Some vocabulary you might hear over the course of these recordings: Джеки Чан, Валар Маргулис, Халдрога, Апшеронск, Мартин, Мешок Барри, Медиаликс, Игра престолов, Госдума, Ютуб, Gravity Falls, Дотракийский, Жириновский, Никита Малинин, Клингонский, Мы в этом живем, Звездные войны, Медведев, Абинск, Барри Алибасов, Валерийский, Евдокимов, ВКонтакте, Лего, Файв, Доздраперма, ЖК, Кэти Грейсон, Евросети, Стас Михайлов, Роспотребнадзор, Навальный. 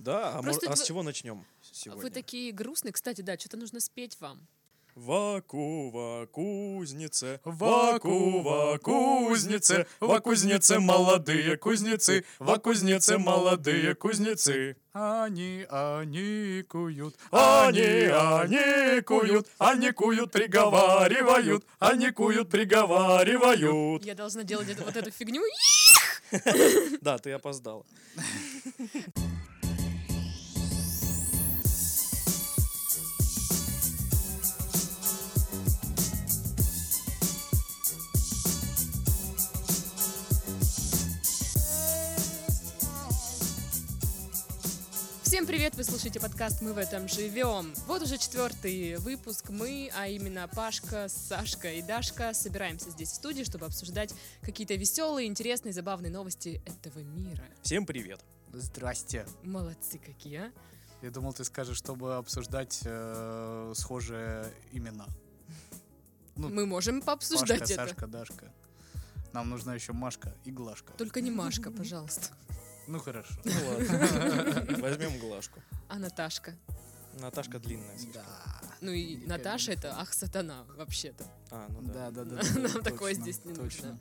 Да, а с чего начнем сегодня? Вы такие грустные. Кстати, да, что-то нужно спеть вам. Вакува кузнице, вакува кузнице, ва кузнице молодые кузнецы, ва кузнице молодые кузнецы. Они куют, они куют, они куют, приговаривают, они куют, приговаривают. Я должна делать вот эту фигню. Да, ты опоздала. Всем привет! Вы слушаете подкаст «Мы в этом живем». Вот уже 4-й выпуск. Мы, а именно Пашка, Сашка и Дашка, собираемся здесь в студии, чтобы обсуждать какие-то веселые, интересные, забавные новости этого мира. Всем привет! Здрасте! Молодцы какие, а? Я думал, ты скажешь, чтобы обсуждать схожие имена. Ну, мы можем пообсуждать Пашка, это. Сашка, Дашка. Нам нужна еще Машка и Глашка. Только не Машка, пожалуйста. Ну хорошо, ну ладно, возьмем Глашку. А Наташка? Наташка длинная. Да. Ну и Наташа это ах сатана вообще-то. А, ну да. Да. Нам такое здесь не нужно.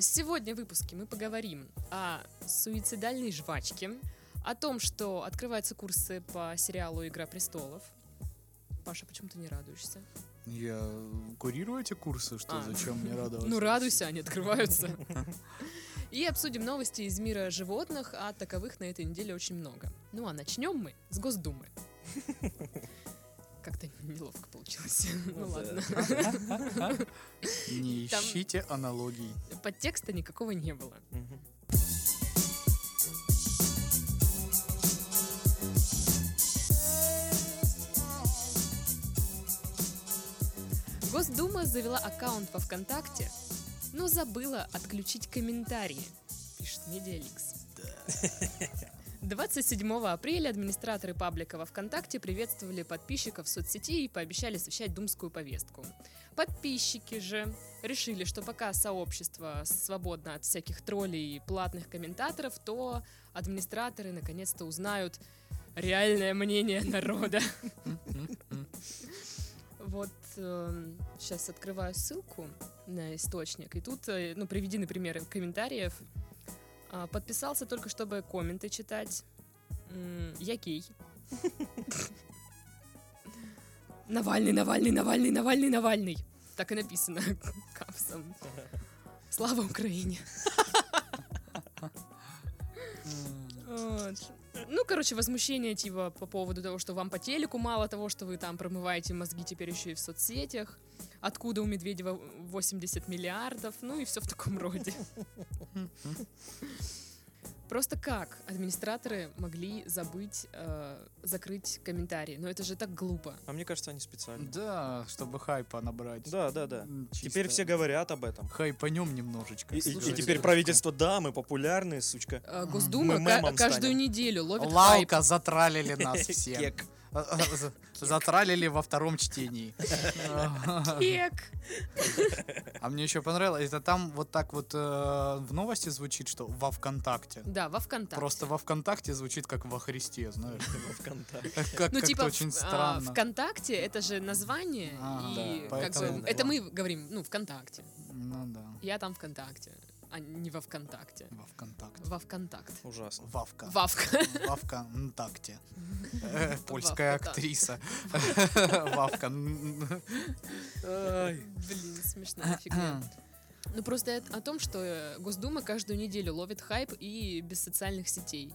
Сегодня в выпуске мы поговорим о суицидальной жвачке, о том, что открываются курсы по сериалу «Игра престолов». Паша, почему ты не радуешься? Я курирую эти курсы, что зачем мне радоваться? Ну радуйся, они открываются. И обсудим новости из мира животных, а таковых на этой неделе очень много. Ну а начнем мы с Госдумы. Как-то неловко получилось. Ну ладно. Не ищите аналогий. Подтекста никакого не было. Госдума завела аккаунт во ВКонтакте, но забыла отключить комментарии, пишет Медиаликс. 27 апреля администраторы паблика во ВКонтакте приветствовали подписчиков соцсети и пообещали освещать думскую повестку. Подписчики же решили, что пока сообщество свободно от всяких троллей и платных комментаторов, то администраторы наконец-то узнают реальное мнение народа. Вот сейчас открываю ссылку на источник, и тут приведены примеры комментариев. Подписался только, чтобы комменты читать. Я гей. Навальный. Так и написано капсом. Слава Украине. Ну, короче, возмущение типа по поводу того, что вам по телеку мало того, что вы там промываете мозги теперь еще и в соцсетях. Откуда у Медведева 80 миллиардов? Ну и все в таком роде. Просто как администраторы могли забыть закрыть комментарии? Ну это же так глупо. А мне кажется, они специально. Да, чтобы хайпа набрать. Да. Чисто. Теперь все говорят об этом. Хайпанем немножечко. И теперь правительство, да, мы популярные, сучка. Госдума каждую неделю ловит хайп. Лалка, затралили нас всех. Затралили во втором чтении. А мне еще понравилось, это там вот так вот в новости звучит, что во ВКонтакте. Да, во ВКонтакте. Просто во ВКонтакте звучит как во Христе, знаешь. Как-то очень странно. ВКонтакте это же название, и это мы говорим, ну, ВКонтакте. Ну да. Я там ВКонтакте. А не во ВКонтакте. Во ВКонтакте. Ужасно. Во ВКонтакте. Польская актриса. Во ВКонтакте. Блин, смешная фигня. Ну просто о том, что Госдума каждую неделю ловит хайп и без социальных сетей.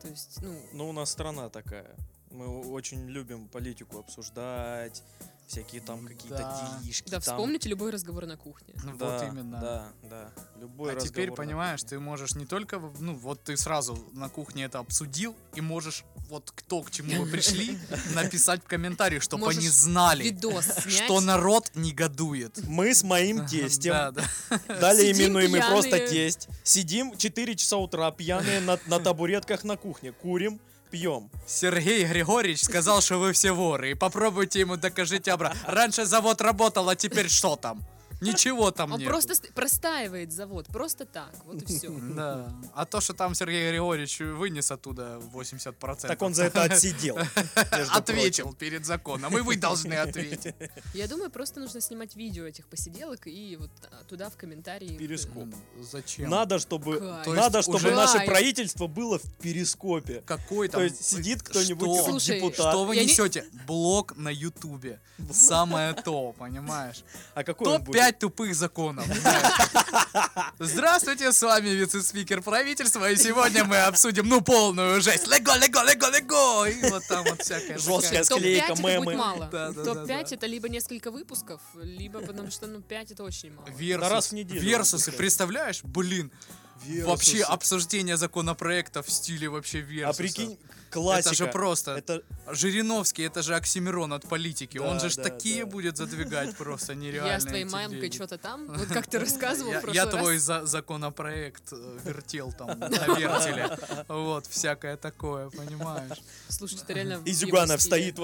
То есть, ну у нас страна такая. Мы очень любим политику обсуждать. Всякие там какие-то делишки. Да, вспомните любой разговор на кухне. Ну, да, вот именно. Да. Любой разговор. А теперь, понимаешь, ты можешь не только... Ну, вот ты сразу на кухне это обсудил, и можешь вот кто к чему вы пришли, написать в комментариях, чтобы они знали, что народ негодует. Мы с моим тестем, далее именуемый просто тесть, сидим 4 часа утра пьяные на табуретках на кухне, курим. Пьем. Сергей Григорьевич сказал, что вы все воры. И попробуйте ему докажите обратно. Раньше завод работал, а теперь что там? Ничего там нет. Он просто простаивает завод, просто так, вот и все. Да. А то, что там Сергей Григорьевич вынес оттуда 80%. Так он за это отсидел. Ответил перед законом, и вы должны ответить. Я думаю, просто нужно снимать видео этих посиделок и вот туда в комментарии. Перископ. Зачем? Надо, чтобы наше правительство было в перископе. Какой там? То есть сидит кто-нибудь, депутат. Что вы несете? Блог на Ютубе. Самое то, понимаешь? А какой он будет? 5 тупых законов. Здравствуйте, с вами вице-спикер правительства, и сегодня мы обсудим, полную жесть. Лего! И вот там вот всякая жесткая склейка, мемы. Топ-5 это либо несколько выпусков, либо потому что 5 это очень мало. Версусы, представляешь? Блин. Версусы. Вообще обсуждение законопроекта в стиле вообще версуса. А прикинь, классика. Это же просто. Жириновский, это же оксимирон от политики. Да, он же такие будет задвигать просто нереально. Я с твоей мамкой что-то там, вот как ты рассказывал в прошлый раз. Я твой законопроект вертел там на вертеле. Вот, всякое такое, понимаешь? Слушай, это реально... Изюганов стоит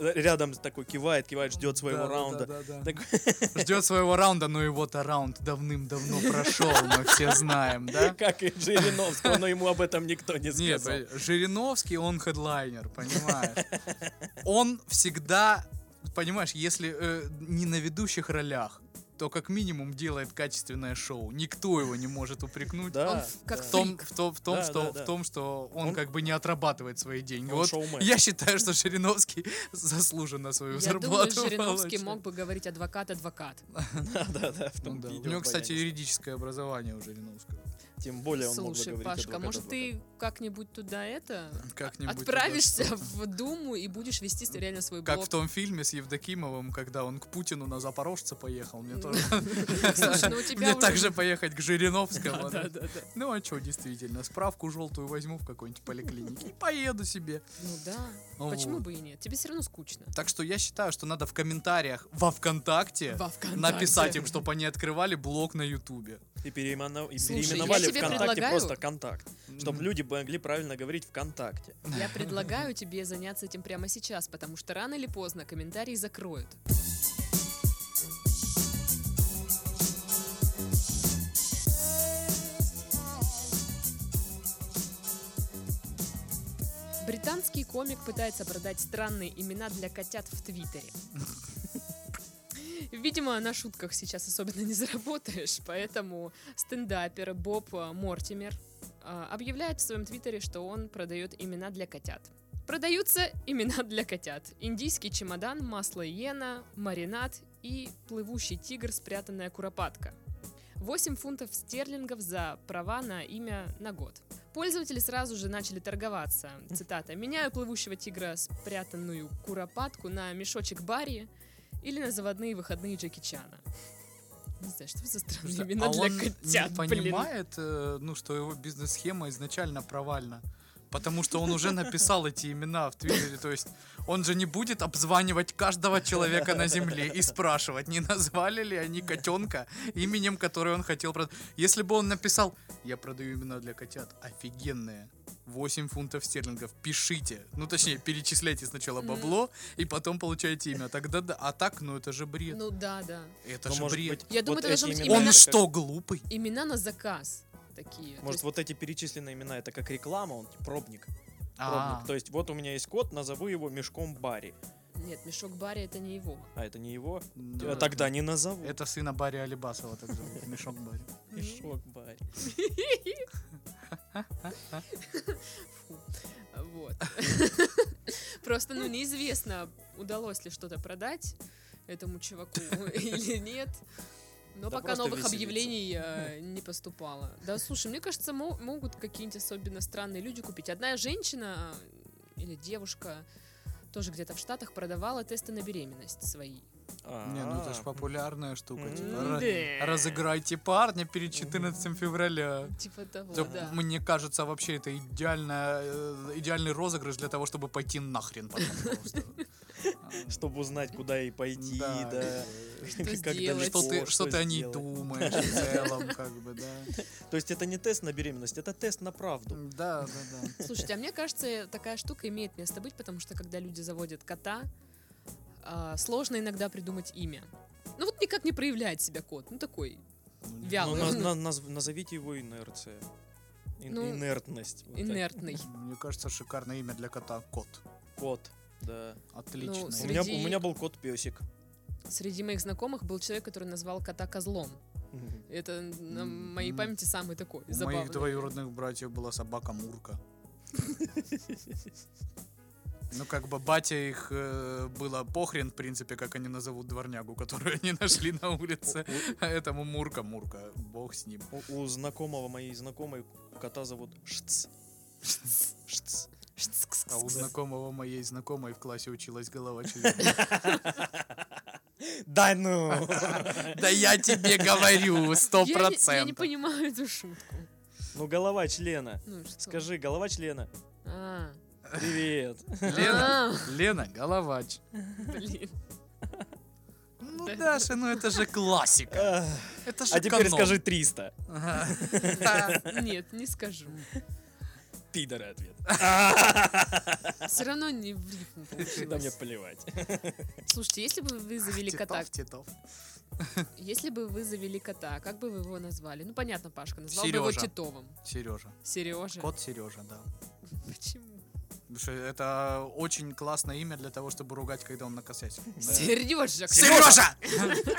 рядом такой, кивает, ждет своего раунда. Ждет своего раунда, но его-то раунд давным-давно прошел, мы все знаем. Да? Как и Жириновского, но ему об этом никто не сказал. Нет, Жириновский, он хедлайнер, понимаешь? Он всегда, понимаешь, если не на ведущих ролях, то как минимум делает качественное шоу. Никто его не может упрекнуть в том, что он как бы не отрабатывает свои деньги. Вот я считаю, что Жириновский заслуженно свою зарплату. Я думаю, Жириновский мог бы говорить адвокат. Да. У него, кстати, юридическое образование у Жириновского. Тем более он мог бы говорить адвокат. Слушай, Пашка, может ты как-нибудь туда отправишься в Думу и будешь вести реально свой блог? Как в том фильме с Евдокимовым, когда он к Путину на запорожца поехал. Мне тоже. Мне также поехать к Жириновскому. Ну а что, действительно, справку желтую возьму в какой-нибудь поликлинике и поеду себе. Ну да, почему бы и нет? Тебе все равно скучно. Так что я считаю, что надо в комментариях во ВКонтакте написать им, чтобы они открывали блог на Ютубе. И переименовали ВКонтакте просто «Контакт», чтобы люди могли правильно говорить ВКонтакте. Я предлагаю тебе заняться этим прямо сейчас, потому что рано или поздно комментарии закроют. Британский комик пытается продать странные имена для котят в Твиттере. Видимо, на шутках сейчас особенно не заработаешь, поэтому стендапер Боб Мортимер объявляет в своем твиттере, что он продает имена для котят. Продаются имена для котят. Индийский чемодан, масло йена, маринад и плывущий тигр, спрятанная куропатка. 8 фунтов стерлингов за права на имя на год. Пользователи сразу же начали торговаться. Цитата. «Меняю плывущего тигра, спрятанную куропатку на мешочек Барри, или на заводные выходные Джеки Чана». Не знаю, что за странные имена для котят, блин. Понимает, что его бизнес-схема изначально провальна. Потому что он уже написал эти имена в Твиттере. То есть он же не будет обзванивать каждого человека на земле и спрашивать, не назвали ли они котенка именем, которое он хотел продать. Если бы он написал: «Я продаю имена для котят, офигенные, 8 фунтов стерлингов, пишите». Ну, точнее, перечисляйте сначала бабло и потом получаете имя. Тогда да. А так, это же бред. Ну да. Это же бред. Я думаю, это должно быть имена. Он что, глупый? Имена на заказ. Такие. Может, вот эти перечисленные имена, это как реклама, он пробник. То есть вот у меня есть кот, назову его мешком Барри. Нет, мешок Барри — это не его. А, это не его? Да. Тогда не назову. Это сына Барри Алибасова так зовут, мешок Барри. Мешок Барри. Фу. Вот. Просто, неизвестно, удалось ли что-то продать этому чуваку или нет. Но пока новых объявлений не поступало. Да, слушай, мне кажется, могут какие-нибудь особенно странные люди купить. Одна женщина или девушка тоже где-то в Штатах продавала тесты на беременность свои. Не, это же популярная штука. Разыграйте парня перед 14 февраля. Типа того, да. Мне кажется, вообще это идеальный розыгрыш для того, чтобы пойти нахрен потом просто. Чтобы узнать, куда ей пойти, да. Что ты о ней думаешь в целом, да. То есть это не тест на беременность, это тест на правду. Да. Слушайте, а мне кажется, такая штука имеет место быть, потому что когда люди заводят кота, сложно иногда придумать имя. Ну вот никак не проявляет себя кот. Ну такой вялый. Назовите его инерция. Инертность. Вот инертный. Мне кажется, шикарное имя для кота — кот. Кот, да. Отлично. Ну, у меня был кот-песик. Среди моих знакомых был человек, который назвал кота козлом. Это на моей памяти самый такой забавный. У моих двоюродных братьев была собака Мурка. Ну, как бы батя их было похрен, в принципе, как они назовут дворнягу, которую они нашли на улице. А этому Мурка, бог с ним. У знакомого моей знакомой кота зовут Шц. А у знакомого моей знакомой в классе училась голова человека. Да ну! Да я тебе говорю, 100%. Я не понимаю эту шутку. Ну, голова члена. Скажи, голова члена. Привет. Лена, головач. Блин. Ну, Даша, ну это же классика. Это же канон. А теперь скажи 300. Нет, не скажу. Пидоры ответ. Все равно не в рифму получилось. Да мне плевать. Слушайте, если бы вы завели кота... Если бы вы завели кота, как бы вы его назвали? Ну, понятно, Пашка назвал бы его Титовым. Сережа. Кот Сережа, да. Почему? Потому что это очень классное имя для того, чтобы ругать, когда он накосячил. Сережа!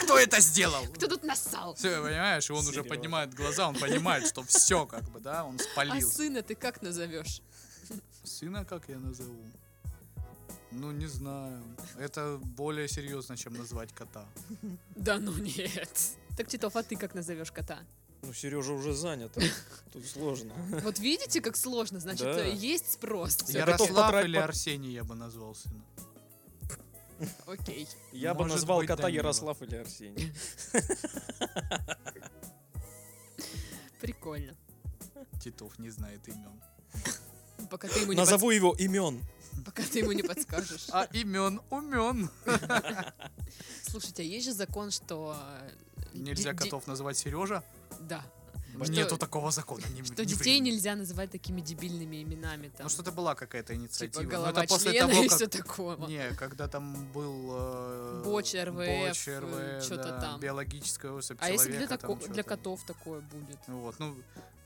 Кто это сделал? Кто тут нассал? Все, понимаешь, и он уже поднимает глаза, он понимает, что все, как бы, да, он спалился. А сына ты как назовешь? Сына как я назову? Ну, не знаю. Это более серьезно, чем назвать кота. Да ну нет. Так, Титов, а ты как назовешь кота? Ну, Сережа уже занят. Тут сложно. Вот видите, как сложно? Значит, да. Есть спрос. Ярослав или Арсений я бы назвал сына. Окей. Я бы назвал кота Ярослав или Арсений. Прикольно. Титов не знает имен. Пока ты ему не назову его имен. Пока ты ему не подскажешь. А имен умен. Слушайте, а есть же закон, что... Нельзя котов называть Сережа? Да. Нету такого закона. Что детей нельзя называть такими дебильными именами. Там. Ну что-то была какая-то инициатива. Типа голова члена и все такого. Не, когда там был... Боч, РВФ, что-то там. Биологическая особь человека. А если для котов такое будет? Вот, ну...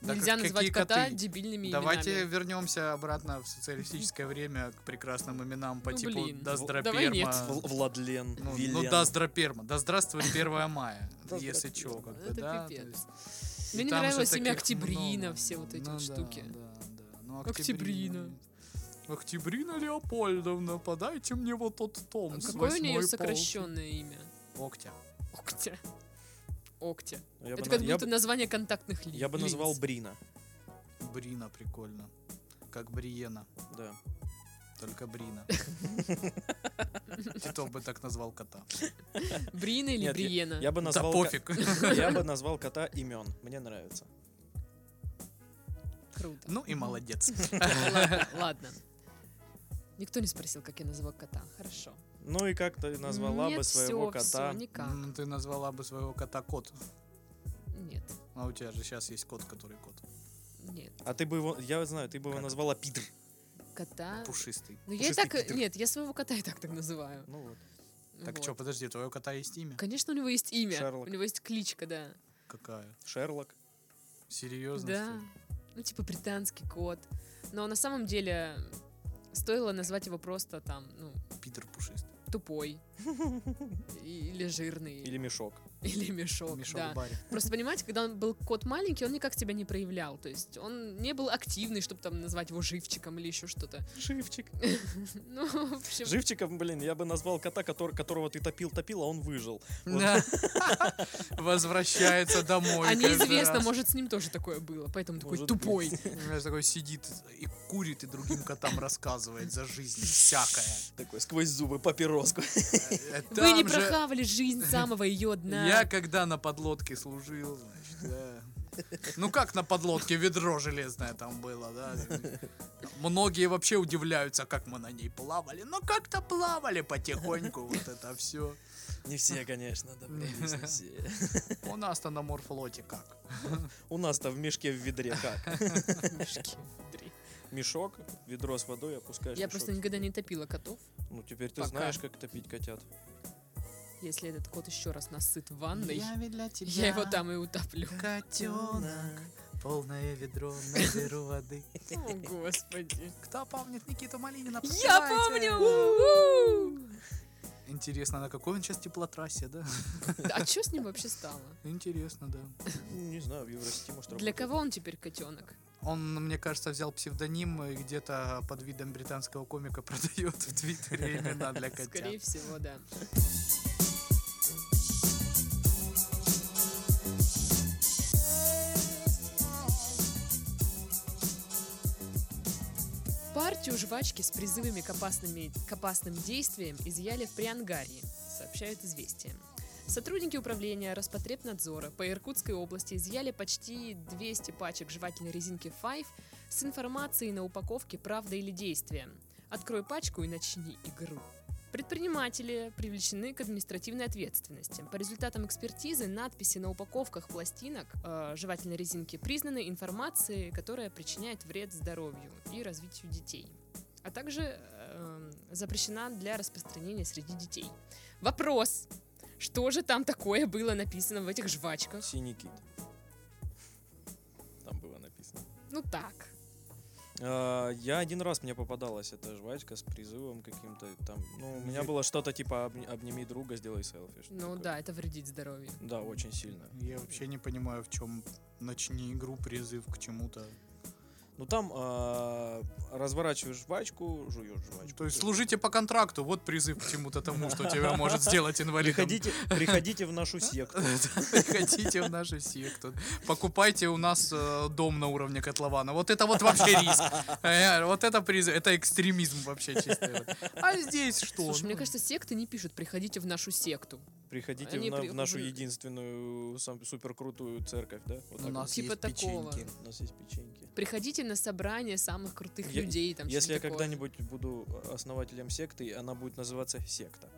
Нельзя называть кота дебильными именами. Давайте вернемся обратно в социалистическое время к прекрасным именам по типу Доздраперма. Владлен, Вильян. Ну, Доздраперма. Да здравствует 1 мая, если чего. Это пипец. Мне не нравилось имя Октябрина, все вот эти штуки. Октябрина. Октябрина Леопольдовна, подайте мне вот тот том с 8-й полки. Какое у нее сокращенное имя? Октя. Это как будто название контактных лиц. Я бы назвал Брина. Брина, прикольно. Как Бриена. Да. Только Брина. Кто бы так назвал кота? Брина или Бриена? Да пофиг. Я бы назвал кота имен. Мне нравится. Круто. Ну и молодец. Ладно. Никто не спросил, как я назову кота. Хорошо. Ну и как ты назвала бы своего кота? Нет, никак. Ты назвала бы своего кота кот? Нет. А у тебя же сейчас есть кот, который кот. Нет. А ты бы его, я знаю, ты бы его назвала Питер. Кота? Пушистый. Ну я и так, Питер. Нет, я своего кота и так называю. Ну вот. Так вот. Что, подожди, у твоего кота есть имя? Конечно, у него есть имя. Шерлок. У него есть кличка, да. Какая? Шерлок. Серьезно? Да. Ну типа британский кот. Но на самом деле стоило назвать его просто там, ну... Питер Пушистый. Тупой. Или жирный. Или мешок. Мешок, да. Барри. Просто понимаете, когда он был кот маленький, он никак себя не проявлял. То есть он не был активный, чтобы там назвать его живчиком или еще что-то. Живчик. Ну, в общем... Живчиком, блин, я бы назвал кота, которого ты топил, а он выжил. Да. Возвращается домой. А неизвестно, может, с ним тоже такое было. Поэтому такой тупой. Понимаешь, такой сидит и курит, и другим котам рассказывает за жизнь всякое. Такой сквозь зубы папироску. Вы не прохавали жизнь самого ее дна. Я когда на подлодке служил, значит, да. Ну как на подлодке, ведро железное там было, да. Многие вообще удивляются, как мы на ней плавали. Но как-то плавали потихоньку, вот это все. Не все, конечно, да, не все. У нас-то на морфлоте как? У нас-то в мешке в ведре как? В мешке в ведре. Мешок, ведро с водой, опускаешь. Я просто никогда не топила котов. Ну, теперь ты знаешь, как топить котят. Если этот кот еще раз насыт в ванной, я его там и утоплю. Котенок, полное ведро, наберу воды. О, Господи. Кто помнит Никиту Малинина? Я помню! Интересно, на какой он сейчас теплотрассе, да? А что с ним вообще стало? Интересно, да. Не знаю, в Евросети, может, работает. Для кого он теперь котенок? Он, мне кажется, взял псевдоним и где-то под видом британского комика продает в Твиттере имена для котят. Скорее всего, да. Партию жвачки с призывами к опасным действиям изъяли в Приангарье, сообщают «Известия». Сотрудники управления Роспотребнадзора по Иркутской области изъяли почти 200 пачек жевательной резинки «Файв» с информацией на упаковке «Правда или действие». Открой пачку и начни игру. Предприниматели привлечены к административной ответственности. По результатам экспертизы надписи на упаковках пластинок жевательной резинки признаны информацией, которая причиняет вред здоровью и развитию детей, а также запрещена для распространения среди детей. Вопрос! Что же там такое было написано в этих жвачках? Синий кит. Там было написано. Ну так. Я один раз, мне попадалась эта жвачка с призывом каким-то там. Ну, у меня было что-то типа «обними друга, сделай селфи». Ну такое. Да, это вредит здоровью. Да, очень сильно. Я вообще не понимаю, в чем «начни игру», призыв к чему-то. Ну там разворачиваешь жвачку, жуешь жвачку. То есть служите по контракту, вот призыв к чему-то тому, что тебя может сделать инвалидом. Приходите в нашу секту. Приходите в нашу секту. Покупайте у нас дом на уровне котлована. Вот это вот вообще риск. Вот это призыв, это экстремизм вообще чистый. А здесь что? Слушай, мне кажется, секты не пишут «приходите в нашу секту». Приходите в нашу единственную суперкрутую церковь, да? Вот у нас типа есть такого. У нас есть печеньки. Приходите на собрание самых крутых людей. Там, если я такое. Когда-нибудь буду основателем секты, она будет называться «Секта».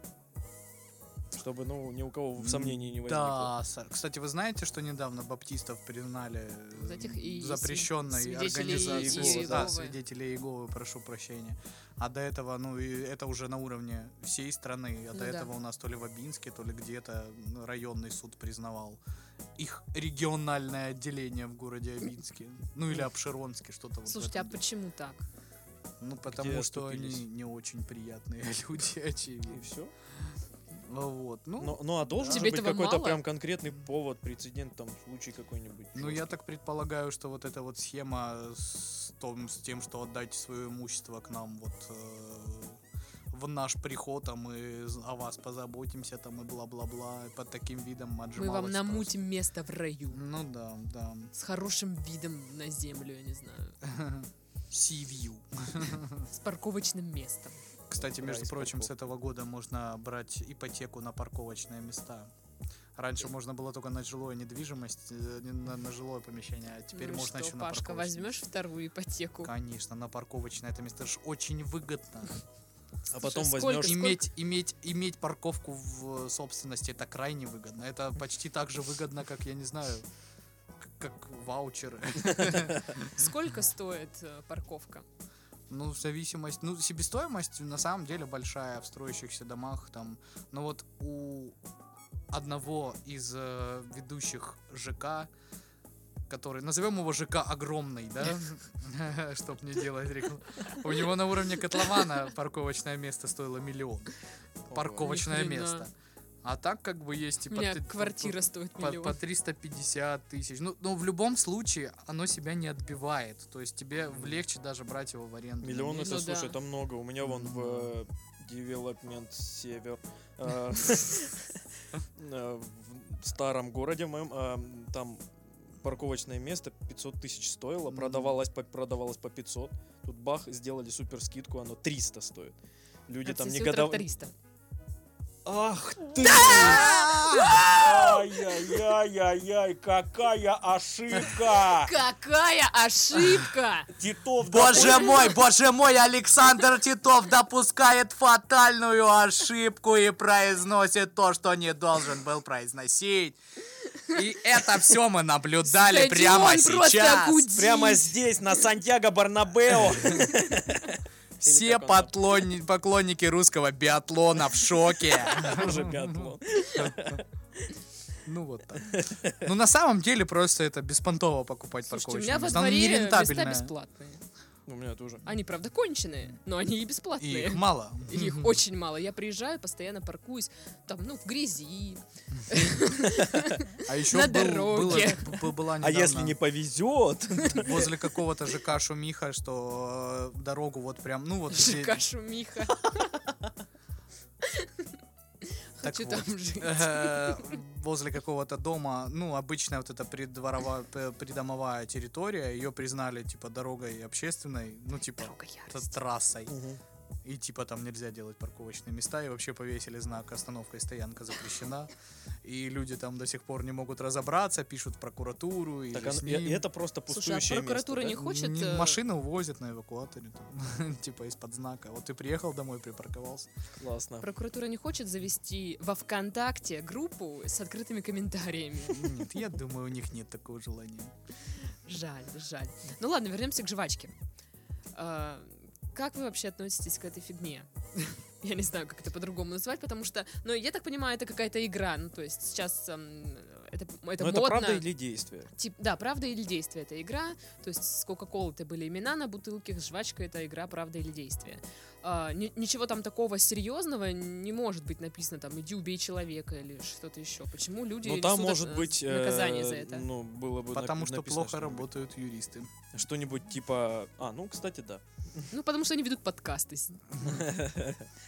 Чтобы, ну, ни у кого сомнений не возникло. Да, кстати, вы знаете, что недавно баптистов признали запрещенной организацией? Да, свидетелей Иеговы, прошу прощения. А до этого, ну, и это уже на уровне всей страны. А ну, до этого у нас то ли в Абинске, то ли где-то районный суд признавал их региональное отделение в городе Абинске. Ну, или Апшеронске, что-то. Слушайте, вот а почему так? Ну, потому где что они не очень приятные люди, очевидно. И все? Вот, ну а должен же быть какой-то мало? Прям конкретный повод, прецедент, там, случай какой-нибудь. Ну, жесткий. Я так предполагаю, что вот эта вот схема с тем, что отдайте свое имущество к нам вот в наш приход, а мы о вас позаботимся, там, и бла-бла-бла, и под таким видом отжималась. Мы вам намутим просто место в раю. Ну да. С хорошим видом на землю, я не знаю. Sea view. С парковочным местом. Кстати, между прочим, с этого года можно брать ипотеку на парковочные места. Раньше можно было только на жилое недвижимость, на жилое помещение, а теперь можно еще на парковочное. Пашка, возьмешь вторую ипотеку? Конечно, на парковочное это место же очень выгодно. А потом возьмешь иметь парковку в собственности, это крайне выгодно. Это почти так же выгодно, как, я не знаю, как ваучеры. Сколько стоит парковка? Ну, зависимость, ну, себестоимость на самом деле большая в строящихся домах там. Но вот у одного из ведущих ЖК, который, назовем его ЖК Огромный, да? Чтоб не делать рекламу. У него на уровне котлована парковочное место стоило миллион. Парковочное место. А так как бы есть типа... У меня квартира стоит миллион. По 350 тысяч. Но в любом случае оно себя не отбивает. То есть тебе легче даже брать его в аренду. Миллион это, слушай, это много. У меня вон в девелопмент север в старом городе моем, там парковочное место 500 тысяч стоило. Продавалось по 500. Тут бах, сделали супер скидку, оно 300 стоит. Люди там негодовали. Ах ты! Да! Ай-яй-яй-яй-яй, какая ошибка! Какая ошибка! Титов, боже мой, Александр Титов допускает фатальную ошибку и произносит то, что не должен был произносить. И это все мы наблюдали прямо сейчас. Прямо здесь, на Сантьяго Бернабеу. Все поклонники русского биатлона в шоке. Уже биатлон. Ну вот так. Ну на самом деле просто это беспонтово покупать парковочные. У меня во дворе места бесплатные. У меня тоже. Они, правда, конченые, но они и бесплатные. Их мало. Их очень мало. Я приезжаю, постоянно паркуюсь, там, ну, в грязи. А еще была недавно... А если не повезет? Возле какого-то ЖК Шумиха, что дорогу вот прям, ну вот... ЖК Шумиха. Хочу там жить. Возле какого-то дома, ну, обычная вот эта придомовая территория, ее признали, типа, дорогой общественной, ну, типа, трассой. Угу. И, типа, там нельзя делать парковочные места, и вообще повесили знак «Остановка и стоянка запрещена». И люди там до сих пор не могут разобраться, пишут в прокуратуру. Так или и это просто пустующее место. Слушай, а прокуратура место, не да? хочет... Машины увозят на эвакуаторе, там, типа из-под знака. Вот ты приехал домой, припарковался. Классно. Прокуратура не хочет завести во ВКонтакте группу с открытыми комментариями? Нет, я думаю, у них нет такого желания. Жаль, жаль. Ну ладно, вернемся к жвачке. Как вы вообще относитесь к этой фигне? Я не знаю, как это по-другому назвать, потому что, ну, я так понимаю, это какая-то игра, ну, то есть сейчас это модно. Это правда или действие? Да, правда или действие — это игра, то есть с Кока-Колы-то были имена на бутылке, с жвачкой — это игра правда или действие. Ничего там такого серьезного не может быть написано, там, иди убей человека или что-то еще. Почему люди рисуют наказание за это? Ну, было бы потому что плохо работают юристы. Что-нибудь типа... А, ну, кстати, да. Ну, потому что они ведут подкасты.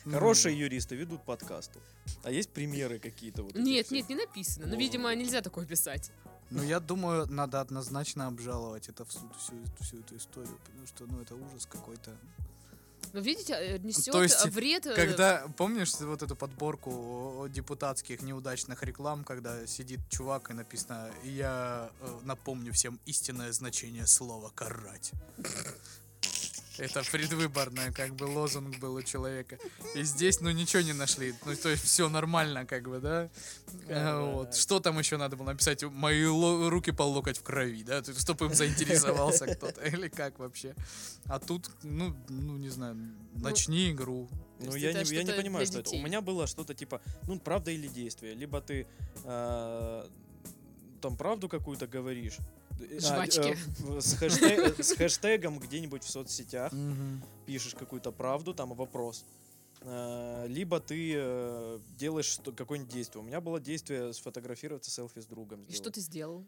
Хорошие юристы ведут подкасты. А есть примеры какие-то? Нет, не написано. Но, видимо, нельзя такое писать. Ну, я думаю, надо однозначно обжаловать это в суд, всю эту историю. Потому что, ну, это ужас какой-то. Ну, видите, несет вред. Когда, помнишь вот эту подборку депутатских неудачных реклам, когда сидит чувак и написано: я напомню всем истинное значение слова «карать». Это предвыборное, как бы, лозунг был у человека. И здесь, ну, ничего не нашли. Ну, то есть, все нормально, как бы, да? Вот. Что там еще надо было написать? Мои руки по локоть в крови, да? Чтобы им заинтересовался кто-то. Или как вообще? А тут, ну не знаю, начни игру. Ну, я не понимаю, что это. У меня было что-то типа, ну, правда или действие. Либо ты там правду какую-то говоришь, жвачки. С хэштегом где-нибудь в соцсетях пишешь какую-то правду, там вопрос. Либо ты делаешь какое-нибудь действие. У меня было действие сфотографироваться, селфи с другом сделать. И что ты сделал?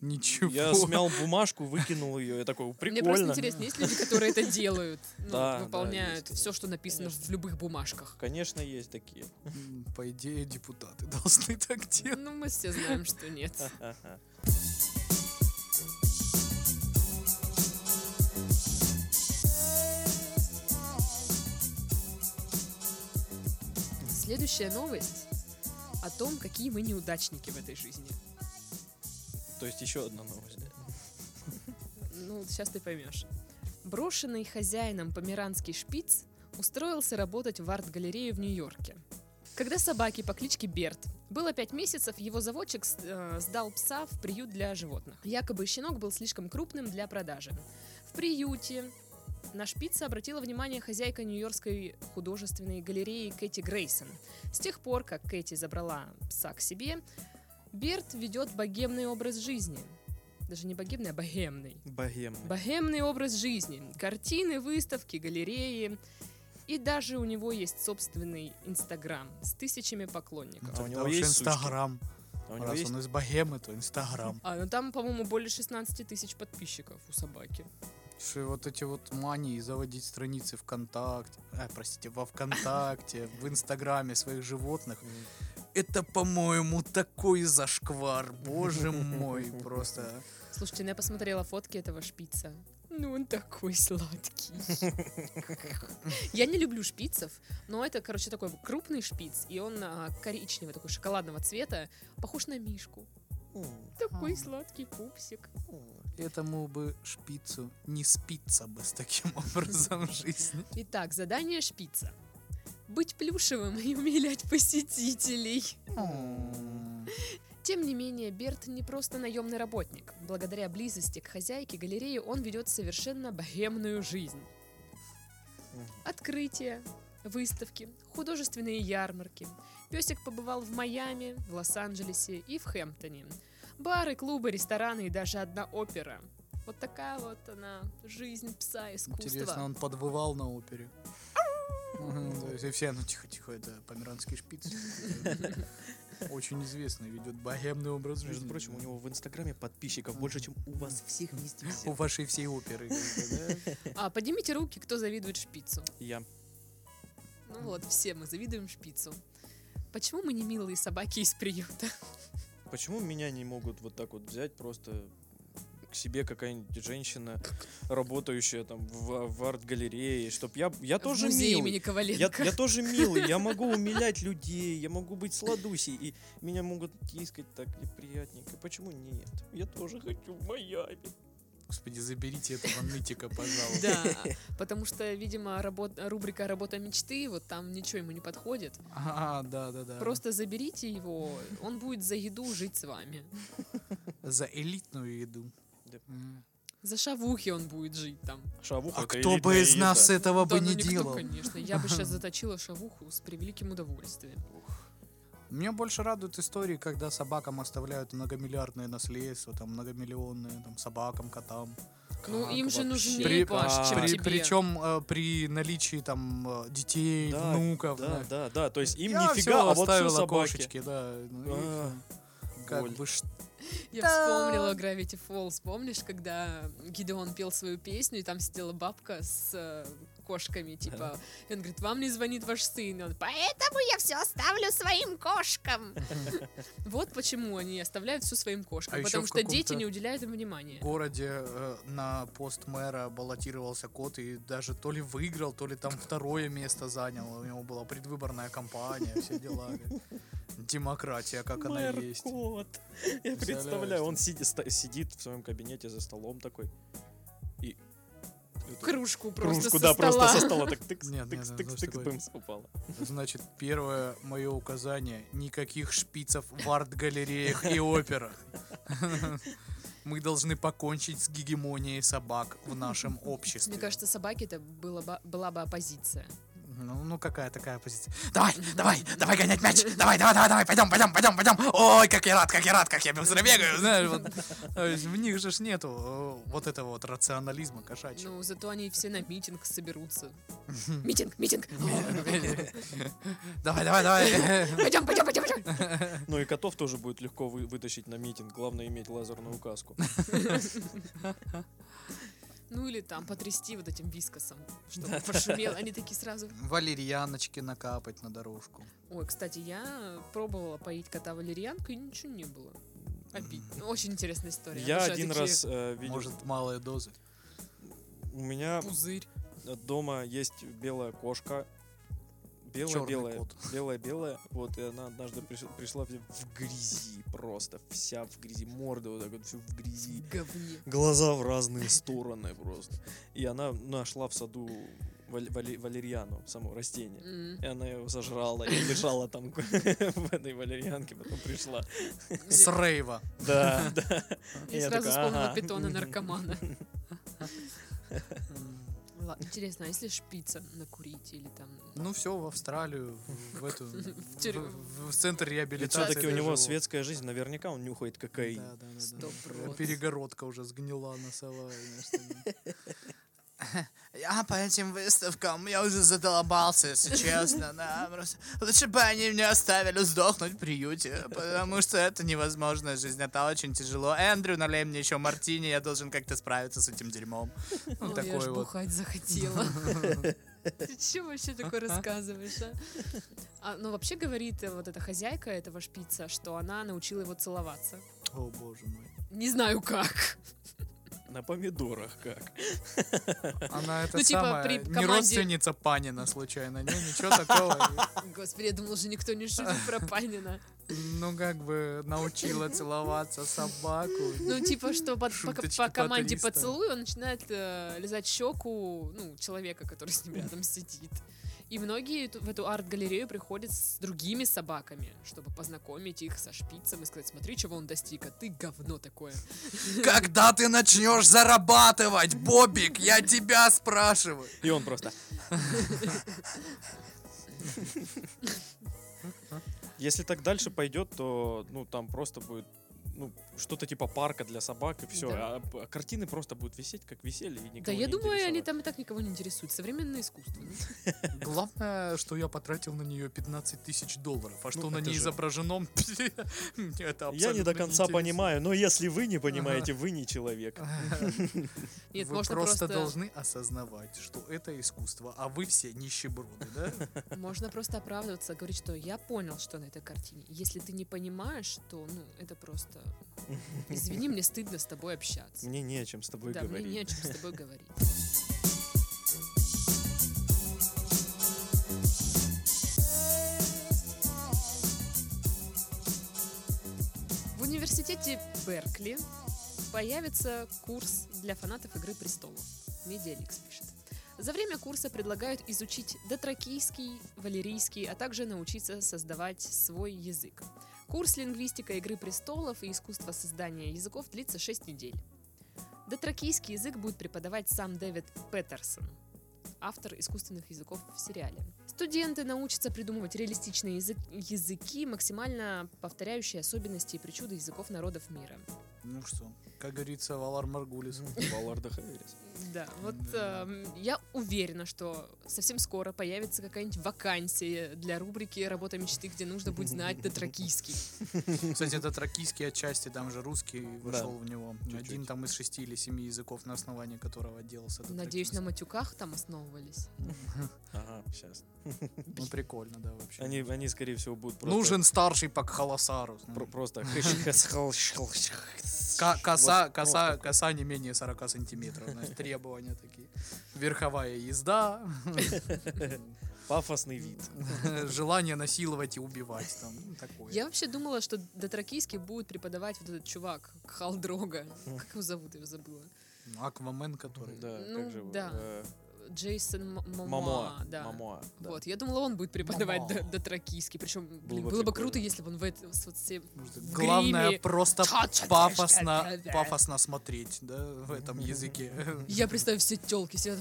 Ничего. Я смял бумажку, выкинул ее. Я такой, прикольно. Мне просто интересно, есть люди, которые это делают? Да, выполняют все, что написано в любых бумажках. Конечно, есть такие. По идее, депутаты должны так делать. Ну, мы все знаем, что нет. Следующая новость о том, какие мы неудачники в этой жизни. То есть еще одна новость, да? Ну, сейчас ты поймешь. Брошенный хозяином померанский шпиц устроился работать в арт-галерею в Нью-Йорке. Когда собаке по кличке Берт было 5 месяцев, его заводчик сдал пса в приют для животных. Якобы щенок был слишком крупным для продажи. В приюте... На шпица обратила внимание хозяйка Нью-Йоркской художественной галереи Кэти Грейсон. С тех пор, как Кэти забрала пса к себе, Берт ведет богемный образ жизни. Даже не богемный, а богемный. Богемный образ жизни. Картины, выставки, галереи. И даже у него есть собственный Инстаграм с тысячами поклонников. А у него есть Инстаграм. Раз он из богемы, то Инстаграм. А, ну там, по-моему, более 16 тысяч подписчиков у собаки. Слушай, вот эти вот мании заводить страницы во ВКонтакте, в Инстаграме своих животных, это, по-моему, такой зашквар, боже мой, просто. Слушайте, я посмотрела фотки этого шпица. Ну, он такой сладкий. Я не люблю шпицев, но это, короче, такой крупный шпиц, и он коричневый, такой шоколадного цвета, похож на мишку. Такой сладкий пупсик. Этому бы шпицу не спится бы с таким образом жизни. Итак, задание шпица. Быть плюшевым и умилять посетителей. Тем не менее, Берт не просто наемный работник. Благодаря близости к хозяйке галереи он ведет совершенно богемную жизнь. От открытия, выставки, художественные ярмарки. Песик побывал в Майами, в Лос-Анджелесе и в Хэмптоне. Бары, клубы, рестораны и даже одна опера. Вот такая вот она, жизнь пса, искусство. Интересно, он подвывал на опере? То есть все, ну тихо-тихо, это померанский шпиц. Очень известный, ведет богемный образ жизни. Между прочим, у него в Инстаграме подписчиков больше, чем у вас всех вместе. У вашей всей оперы. Поднимите руки, кто завидует шпицу. Я. Ну вот, все мы завидуем шпицу. Почему мы не милые собаки из приюта? Почему меня не могут вот так вот взять просто к себе какая-нибудь женщина, работающая там в арт-галерее, чтоб я тоже милый. Я тоже милый, я могу умилять людей, я могу быть сладусей, и меня могут тискать так неприятненько. Почему нет? Я тоже хочу в Майами. Господи, заберите этого нытика, пожалуйста. Да, потому что, видимо, рубрика «Работа мечты», вот там ничего ему не подходит. Да. Просто заберите его, он будет за еду жить с вами. За элитную еду. За шавухи он будет жить там. Шавуха, а кто бы из нас этого бы не делал? Конечно, я бы сейчас заточила шавуху с превеликим удовольствием. Меня больше радуют истории, когда собакам оставляют многомиллиардное наследство, там многомиллионные, там собакам, котам. Ну им же нужны Паш, чем тебе. Причем при наличии там детей, да, внуков. Да. То есть им я нифига, а вот все собаки. Кошечки, да. Как бы что. Я вспомнила Gravity Falls. Помнишь, когда Гидеон пел свою песню, и там сидела бабка с кошками, типа, и он говорит, вам не звонит ваш сын, и он, поэтому я все оставлю своим кошкам. Вот почему они оставляют все своим кошкам, потому что дети не уделяют им внимания. В городе на пост мэра баллотировался кот, и даже то ли выиграл, то ли там второе место занял, у него была предвыборная кампания, все дела. Демократия, как она есть. Мэр-кот. Я представляю, он сидит в своем кабинете за столом такой. И кружку просто со стола. Просто со стола. Так тыкс, бэмс, упала. Значит, первое мое указание. Никаких шпицев в арт-галереях и операх. Мы должны покончить с гегемонией собак в нашем обществе. Мне кажется, собаки это была бы оппозиция. Ну, какая такая позиция? Давай гонять мяч! Давай, пойдем! Ой, как я рад, быстро бегаю! Знаешь, вот, в них же ж нету вот этого вот рационализма кошачьего. Ну, зато они все на митинг соберутся. Митинг! Давай! Пойдем! Ну и котов тоже будет легко вытащить на митинг. Главное иметь лазерную каску. Ну или там потрясти вот этим вискасом, чтобы пошумел. Они такие сразу... Валерьяночки накапать на дорожку. Ой, кстати, я пробовала поить кота валерьянкой, и ничего не было. Очень интересная история. Я один раз видел... Может, малые дозы? У меня... Пузырь. Дома есть белая кошка. Белая-белая. Вот, и она однажды пришла в грязи просто. Вся в грязи. Морда вот так вот, всю в грязи. Говне. Глаза в разные стороны просто. И она нашла в саду валерьяну, само растение. И она ее сожрала и лежала там в этой валерьянке. Потом пришла. С рейва. Да. Я сразу вспомнила питона-наркомана. Интересно, а если шпица накурить или там... Ну все, в Австралию, в эту... В центр реабилитации. Все-таки у него светская жизнь, наверняка он нюхает кокаин. Да. Перегородка уже сгнила носовая. Я по этим выставкам, я уже задолбался, если честно, да, просто лучше бы они меня оставили сдохнуть в приюте, потому что это невозможная жизнь, это очень тяжело. Эндрю, налей мне еще мартини, я должен как-то справиться с этим дерьмом. Ну, такой я ж бухать захотела. Ты че вообще такое рассказываешь, а? Ну, вообще говорит вот эта хозяйка этого шпица, что она научила его целоваться. О, боже мой. Не знаю как. На помидорах как? Она это самая, не родственница Панина случайно, ничего такого. Господи, я думал, уже никто не шутит про Панина. Ну, как бы научила целоваться собаку. Ну, типа, что по команде поцелуй он начинает лизать щеку, ну, человека, который с ним рядом сидит. И многие в эту арт-галерею приходят с другими собаками, чтобы познакомить их со шпицем и сказать: смотри, чего он достиг, а ты говно такое. Когда ты начнешь зарабатывать, Бобик, я тебя спрашиваю. И он просто... Если так дальше пойдет, то ну там просто будет что-то типа парка для собак, и все. Да. А картины просто будут висеть, как висели, и никого не интересовать. Да, я думаю, они там и так никого не интересуют. Современное искусство. Главное, что я потратил на нее $15,000. А что на ней изображено, это абсолютно я не до конца понимаю, но если вы не понимаете, вы не человек. Нет, вы просто должны осознавать, что это искусство, а вы все нищеброды, да? Можно просто оправдываться, говорить, что я понял, что на этой картине. Если ты не понимаешь, то это просто... Извини, мне стыдно с тобой общаться. Мне не о чем с тобой говорить. Да, мне не о чем с тобой говорить. В университете Беркли появится курс для фанатов «Игры престолов». Медиаликс пишет. За время курса предлагают изучить дотракийский, валерийский, а также научиться создавать свой язык. Курс «Лингвистика Игры престолов» и «Искусство создания языков» длится 6 недель. Дотракийский язык будет преподавать сам Дэвид Петерсон, автор искусственных языков в сериале. Студенты научатся придумывать реалистичные языки, максимально повторяющие особенности и причуды языков народов мира. Ну что, как говорится, Валар Маргулис. Валар Дахаверис. Да, вот я уверена, что совсем скоро появится какая-нибудь вакансия для рубрики «Работа мечты», где нужно будет знать дотракийский. Кстати, дотракийский отчасти, там же русский вошел в него. Один там из 6 или 7 языков, на основании которого делался дотракийский. Надеюсь, на матюках там основывались. Ага, сейчас. Ну прикольно, да, вообще. Они, скорее всего, будут просто... Нужен старший по кхаласару. Просто коса не менее 40 сантиметров. Значит, требования такие. Верховая езда. Пафосный вид. Желание насиловать и убивать. Там, такое. Я вообще думала, что дотракийский будет преподавать вот этот чувак, Халдрога. Как его зовут, я забыла. Аквамен, который... Да, как же его? Да. Джейсон Момоа, да. Момоа, да. Вот, я думала, он будет преподавать дотракийский. Причем, блин, было бы круто, если бы он в этом все в гриме... просто пафосно смотреть, да, в этом языке. Я представляю, все тёлки сидят...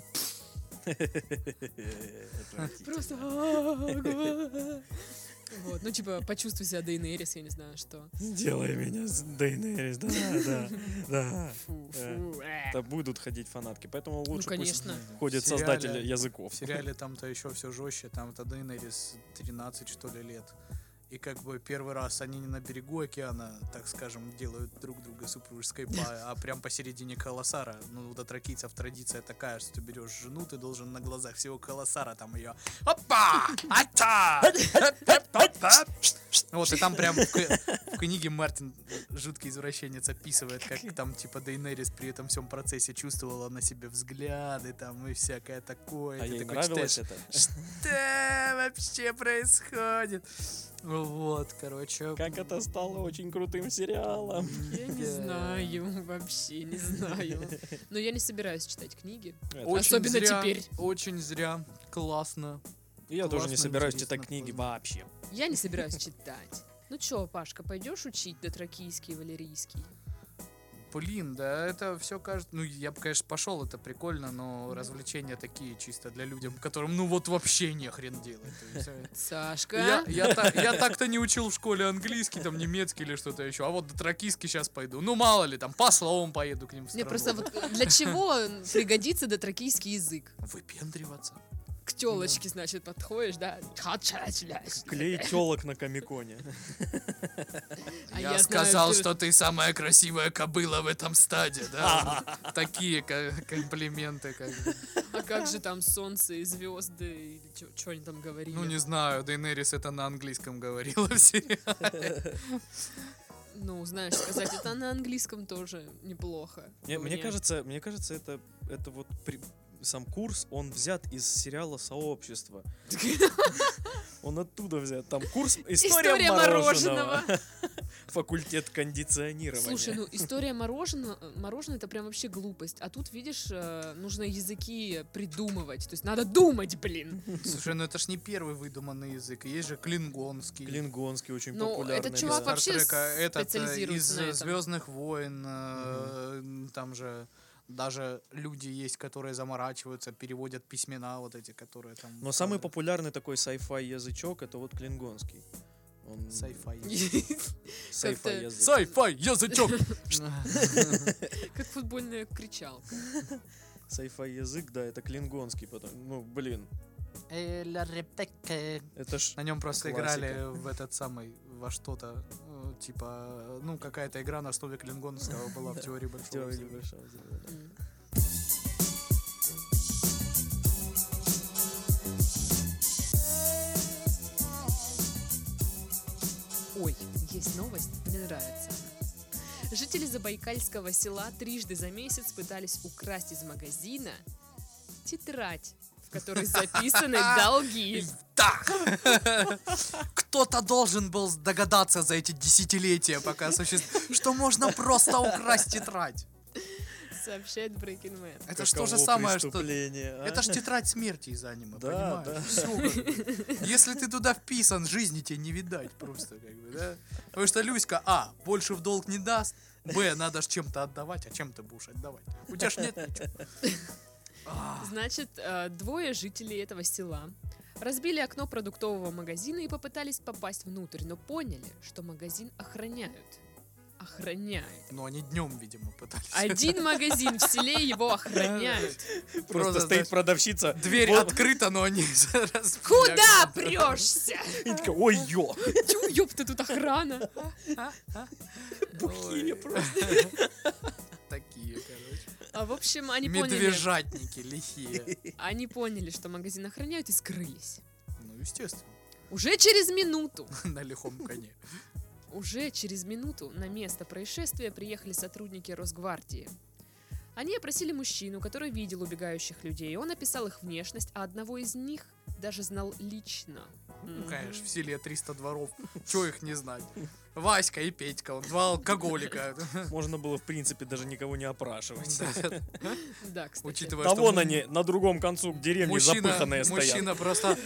Просто... Вот, почувствуй себя Дейнэрис, я не знаю, что. Делай меня с Дейнэрис, да. Да будут ходить фанатки, поэтому лучше пусть ходят создатели языков. В сериале там-то еще все жестче, там-то Дейнэрис 13, что ли, лет. И как бы первый раз они не на берегу океана, так скажем, делают друг друга супружеской парой, а прям посередине колоссара. Ну, у дотракийцев традиция такая, что ты берешь жену, ты должен на глазах всего колоссара там ее... Опа! Ата! Вот, и там прям в книге Мартин, жуткий извращенец, описывает, как там типа Дейнэрис при этом всем процессе чувствовала на себе взгляды там и всякое такое. А ей нравилось это? Что вообще происходит? Вот, короче. Как это стало очень крутым сериалом. Я не знаю, вообще не знаю. Но я не собираюсь читать книги. Особенно теперь. Очень зря. Классно. Я тоже не собираюсь читать книги вообще. Я не собираюсь читать. Ну чё, Пашка, пойдёшь учить дотракийский и валерийский? Блин, да это все кажется... Ну, я бы, конечно, пошел, это прикольно, но развлечения такие чисто для людям, которым, вообще нехрен делать. Сашка? Я так-то не учил в школе английский, там, немецкий или что-то еще, а вот дотракийский сейчас пойду. Ну, мало ли, там, по словам поеду к ним в страну. Мне просто для чего пригодится дотракийский язык? Выпендриваться. К телочке, значит, подходишь, да? Клей телок на комиконе. Я сказал, что ты самая красивая кобыла в этом стаде, да? Такие комплименты. А как же там солнце и звезды? Что они там говорили? Ну, не знаю, Дейнэрис это на английском говорила в сериале. Ну, знаешь, сказать это на английском тоже неплохо. Мне кажется, это вот... Сам курс, он взят из сериала «Сообщество». Он оттуда взят. Там курс «История мороженого». Факультет кондиционирования. Слушай, ну история мороженого — это прям вообще глупость. А тут, видишь, нужно языки придумывать. То есть надо думать, блин. Слушай, ну это ж не первый выдуманный язык. Есть же клингонский. Клингонский очень популярный. Этот чувак вообще специализируется из «Звездных войн». Там же даже люди есть, которые заморачиваются, переводят письмена вот эти, которые там... Но самый популярный такой sci-fi язычок — это вот клингонский. Он... Sci-fi язычок! Как футбольная кричалка. Sci-fi язык, да, это клингонский потом. Ну, блин. Это ж на нем просто классика. Играли в этот самый, во что-то, типа, ну, какая-то игра на основе клингонского была в теории большого взрыва. Ой, есть новость, мне нравится. Жители забайкальского села трижды за месяц пытались украсть из магазина тетрадь, в которой записаны долги. Да! Кто-то должен был догадаться за эти десятилетия, пока существует, что можно просто украсть тетрадь. Сообщает Брейкин Мэн. Это же то же самое, что... Это же тетрадь смерти из аниме, да, понимаешь? Да. Все, если ты туда вписан, жизни тебе не видать просто, как бы, да? Потому что Люська, а, больше в долг не даст, б, надо ж чем-то отдавать, а чем ты будешь отдавать? У тебя ж нет ничего. Значит, двое жителей этого села разбили окно продуктового магазина и попытались попасть внутрь, но поняли, что магазин охраняют. Но они днем, видимо, пытались. Один магазин в селе его охраняют. Просто стоит продавщица. Дверь открыта, но они... Куда прешься? И такая, ой, ё. Чё, ёпта, тут охрана. Бухие просто. Такие, короче. А в общем, они поняли... Медвежатники лихие. Они поняли, что магазин охраняют, и скрылись. Ну, естественно. Уже через минуту. На лихом коне. Уже через минуту на место происшествия приехали сотрудники Росгвардии. Они опросили мужчину, который видел убегающих людей. Он описал их внешность, а одного из них даже знал лично. Ну, конечно, в селе 300 дворов. Чего их не знать? Васька и Петька, он два алкоголика. Можно было, в принципе, даже никого не опрашивать. Да, кстати. Учитывая, да, что вон они на другом концу деревни мужчина, запыханные мужчина стоят.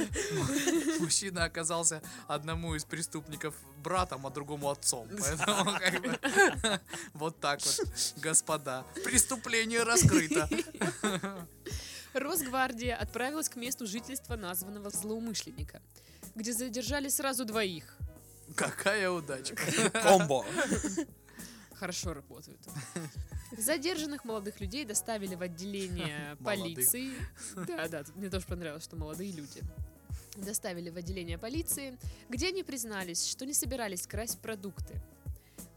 Мужчина оказался одному из преступников братом, а другому отцом. Поэтому как бы вот так вот, господа. Преступление раскрыто. Росгвардия отправилась к месту жительства названного злоумышленника, где задержали сразу двоих. Какая удача. Комбо. Хорошо работают. Задержанных молодых людей доставили в отделение полиции. Да, мне тоже понравилось, что молодые люди. Доставили в отделение полиции, где они признались, что не собирались красть продукты.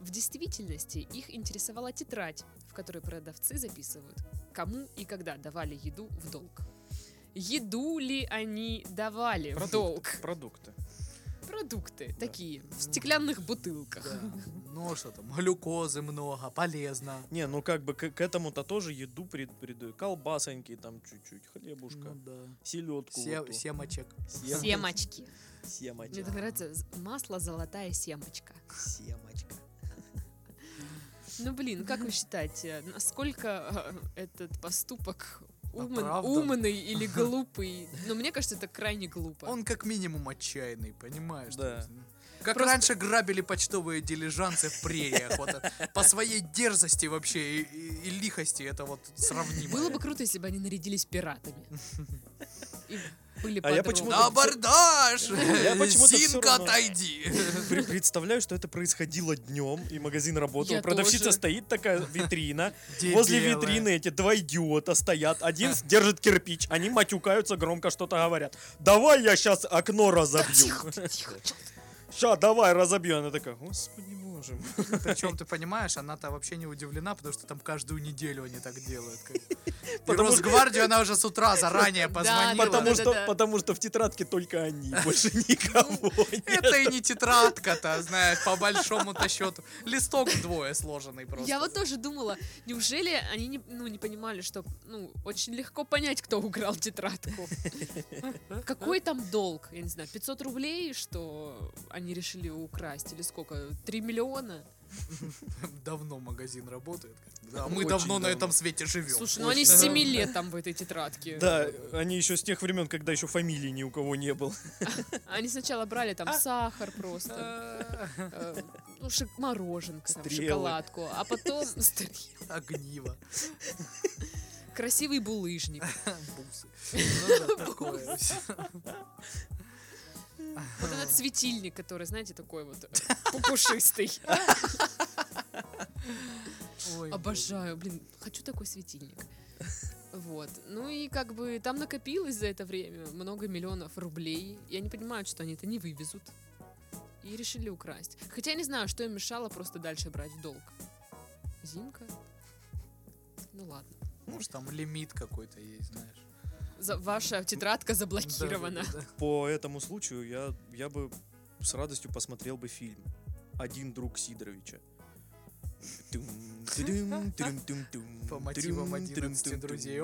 В действительности их интересовала тетрадь, в которой продавцы записывают, кому и когда давали еду в долг. Еду ли они давали в долг? Продукты да. Такие, в стеклянных бутылках. Да. Ну что там, глюкозы много, полезно. Не, ну как бы к этому-то тоже еду придают. Колбасоньки там чуть-чуть, хлебушка, ну, да. Селедку. Семочки. Мне так нравится, масло золотая семочка. Семочка. Ну блин, как вы считаете, насколько этот поступок... Умный или глупый. Но мне кажется, это крайне глупо. Он как минимум отчаянный, понимаешь? Да. Как просто... раньше грабили почтовые дилижансы в прериях. Вот, по своей дерзости вообще и лихости это вот сравнимо. Было бы круто, если бы они нарядились пиратами. И были подруги. Абордаж! Зинка, отойди! Представляю, что это происходило днем, и магазин работал. Продавщица стоит такая, витрина. Возле витрины эти два идиота стоят. Один держит кирпич, они матюкаются, громко что-то говорят. Давай я сейчас окно разобью. Тихо. Ща, давай, разобью. Она такая, господи боже. Причем, ты понимаешь, она-то вообще не удивлена, потому что там каждую неделю они так делают. И Росгвардию она уже с утра заранее позвонила. Потому что в тетрадке только они, больше никого нет. Это и не тетрадка-то, знаешь, по большому-то счету. Листок вдвое сложенный просто. Я вот тоже думала, неужели они не понимали, что очень легко понять, кто украл тетрадку. Какой там долг? Я не знаю, 500 рублей, что они решили украсть? Или сколько? 3 миллиона? Давно магазин работает. Да, мы давно на этом свете живем. Слушай, ну они с 7 лет там в этой тетрадке. Да, они еще с тех времен, когда еще фамилии ни у кого не было. Они сначала брали там сахар просто, мороженку, шоколадку, а потом огниво. Красивый булыжник. Бусы. Вот этот светильник, который, знаете, такой вот пушистый. Обожаю, блин, хочу такой светильник. Вот. Ну и как бы там накопилось за это время много миллионов рублей. Я не понимаю, что они это не вывезут. И решили украсть. Хотя я не знаю, что им мешало просто дальше брать в долг. Зимка? Ну ладно. Может, там лимит какой-то есть, знаешь. Ваша тетрадка заблокирована. Да. По этому случаю я бы с радостью посмотрел бы фильм «Один друг Сидоровича». По мотивам 11 друзей.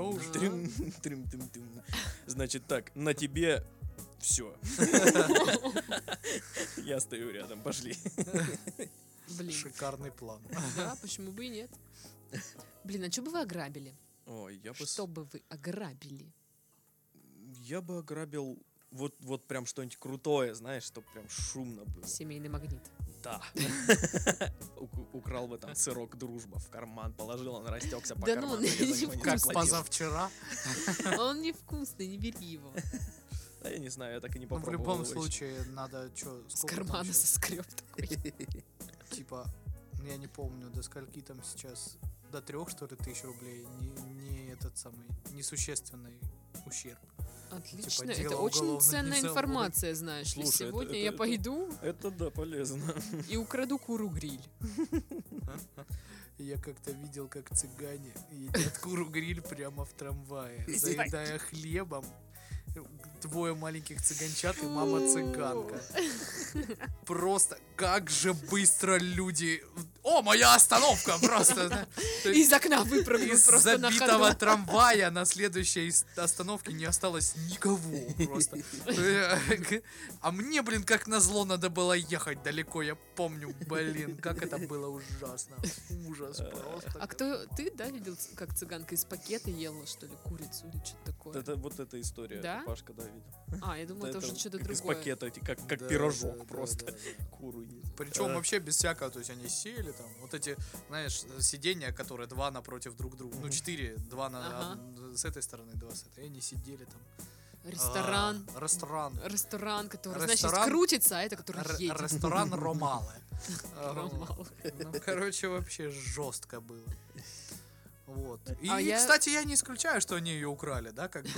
Значит так, на тебе все. Я стою рядом, пошли. Блин. Шикарный план. Да, почему бы и нет? Блин, а что бы вы ограбили? Что бы вы ограбили? Я бы ограбил вот прям что-нибудь крутое, знаешь, чтобы прям шумно было. Семейный магнит. Да. Украл бы там сырок «Дружба», в карман положил, он растекся по карману. Да ну, он как позавчера. Он невкусный, не бери его. Да я не знаю, я так и не попробовал. В любом случае надо что... С кармана соскреб такой. Типа, я не помню, до скольки там сейчас, до 3, что ли, 3 тысяч рублей. Не этот самый, несущественный ущерб. Отлично, типа, это очень ценная информация, знаешь ли. Сегодня я пойду... Это да, полезно. И украду куру-гриль. Я как-то видел, как цыгане едят куру-гриль прямо в трамвае, заедая хлебом. 2 маленьких цыганчат и мама-цыганка. Просто как же быстро люди... О, моя остановка просто! Из окна выпрыгнул просто на ходу. Из забитого трамвая на следующей остановке не осталось никого просто. А мне, блин, как назло надо было ехать далеко, я помню, блин, как это было ужасно. Ужас просто. А кто, ты, да, видел, как цыганка из пакета ела, что ли, курицу или что-то такое? Это вот эта история, да? Пашка, да, видел. А, я думала, это уже что-то другое. Из пакета, как пирожок просто. Куру есть. Причем вообще без всякого, то есть они сели, там вот эти, знаешь, сиденья, которые 2 напротив друг друга, ну 4, 2 на, ага, с этой стороны, 2 с этой, и они сидели там. Ресторан, который, значит, крутится, а это который едет. Ресторан Ромалы. Ну, короче, вообще жестко было. Вот. И, кстати, я не исключаю, что они ее украли, да, как бы,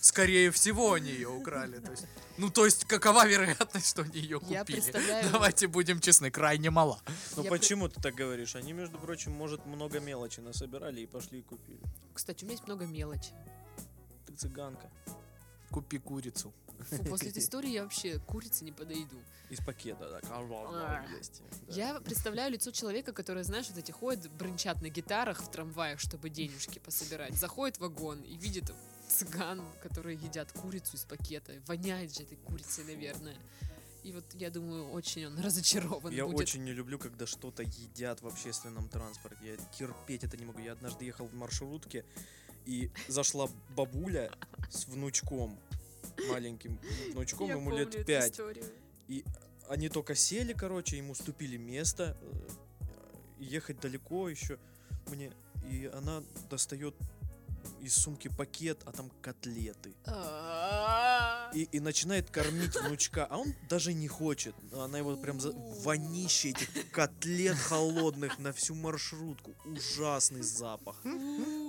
скорее всего, они ее украли, то есть, ну, то есть, какова вероятность, что они ее купили? Я представляю... Давайте будем честны, крайне мала. Но почему ты так говоришь? Они, между прочим, может, много мелочи насобирали и пошли и купили. Кстати, у меня есть много мелочи. Ты цыганка. Купи курицу. Фу, после этой истории я вообще к курице не подойду. Из пакета, да. Есть. Да. Я представляю лицо человека, который, знаешь, вот эти ходят, бренчат на гитарах в трамваях, чтобы денежки пособирать. Заходит в вагон и видит цыган, которые едят курицу из пакета. Воняет же этой курицей, наверное. И вот, я думаю, очень он разочарован будет. Очень не люблю, когда что-то едят в общественном транспорте. Я терпеть это не могу. Я однажды ехал в маршрутке, и зашла бабуля с внучком. Маленьким внучком, я ему лет 5. Историю. И они только сели, короче, ему уступили место. Ехать далеко еще мне. И она достает из сумки пакет, а там котлеты. И начинает кормить внучка. А он даже не хочет. Она его прям вонище этих котлет холодных на всю маршрутку. Ужасный запах.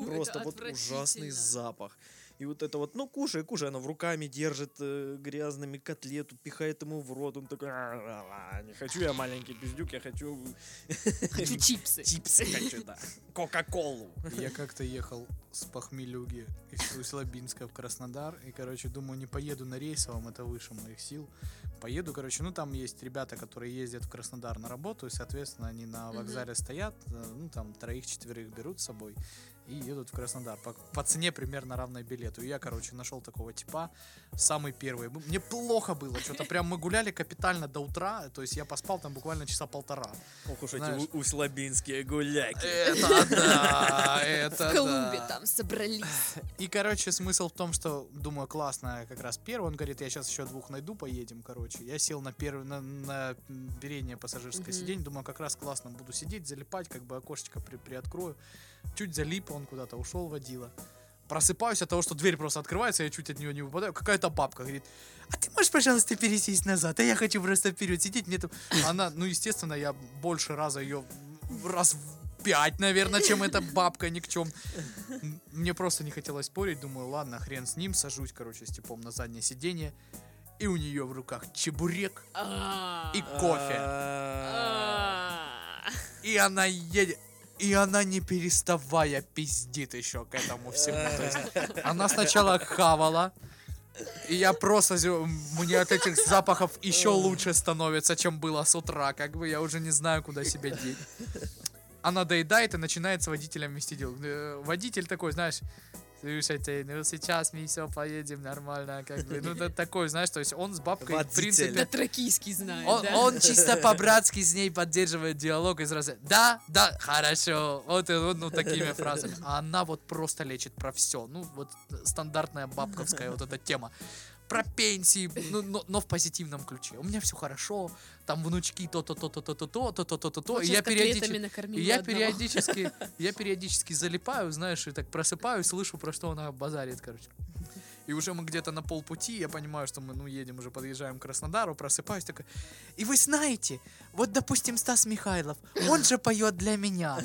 Просто вот ужасный запах. И вот это вот, ну, кушай, она в руками держит грязными котлету, пихает ему в рот, он такой, не хочу я маленький пиздюк, я хочу... Хочу чипсы. Чипсы хочу, да. Кока-колу. Я как-то ехал с похмелюги из Усть-Лабинска в Краснодар, и, короче, думаю, не поеду на рейсовом, это выше моих сил. Поеду, короче, ну, там есть ребята, которые ездят в Краснодар на работу, и, соответственно, они на вокзале стоят, ну, там, 3-4 берут с собой. и едут в Краснодар по цене примерно равной билету. И я, короче, нашел такого типа, самый первый. Мне плохо было, что-то прям мы гуляли капитально до утра, то есть я поспал там буквально часа полтора. Ох уж эти услабинские гуляки. Это да, это в клубе да. Там собрались. И, короче, смысл в том, что, думаю, классно, как раз первый. Он говорит, я сейчас еще двух найду, поедем, короче. Я сел на первый, на переднее пассажирское сиденье, думаю, как раз классно, буду сидеть, залипать, как бы окошечко приоткрою. Чуть залип, он куда-то ушел, водила. Просыпаюсь от того, что дверь просто открывается, я чуть от нее не выпадаю. Какая-то бабка говорит, а ты можешь, пожалуйста, пересесть назад? А я хочу просто вперед сидеть. Мне там... Она, ну, естественно, я больше раза ее, раз в 5, наверное, чем эта бабка ни к чем. Мне просто не хотелось спорить. Думаю, ладно, хрен с ним. Сажусь, короче, с типом на заднее сиденье. И у нее в руках чебурек и кофе. И она едет. И она, не переставая, пиздит еще к этому всему. То есть она сначала хавала, и я просто... Мне от этих запахов еще лучше становится, чем было с утра. Как бы я уже не знаю, куда себя деть. Она доедает и начинает с водителем вести дел. Водитель такой, знаешь... Слушайте, ну сейчас мы все поедем нормально, как бы, ну такой, знаешь, то есть он с бабкой, в принципе... Дотракийский знает, он, да? Он чисто по-братски с ней поддерживает диалог и сразу, да, да, хорошо, вот, ну такими фразами. А она вот просто лечит про все, ну вот стандартная бабковская вот эта тема. Про пенсии, но в позитивном ключе. У меня все хорошо, там внучки то-то-то-то-то-то-то-то-то-то. И я периодически залипаю, знаешь, и так просыпаюсь, слышу, про что она базарит, короче. И уже мы где-то на полпути, я понимаю, что мы, ну, едем уже, подъезжаем к Краснодару, просыпаюсь такой. И вы знаете, вот, допустим, Стас Михайлов, он же поет для меня.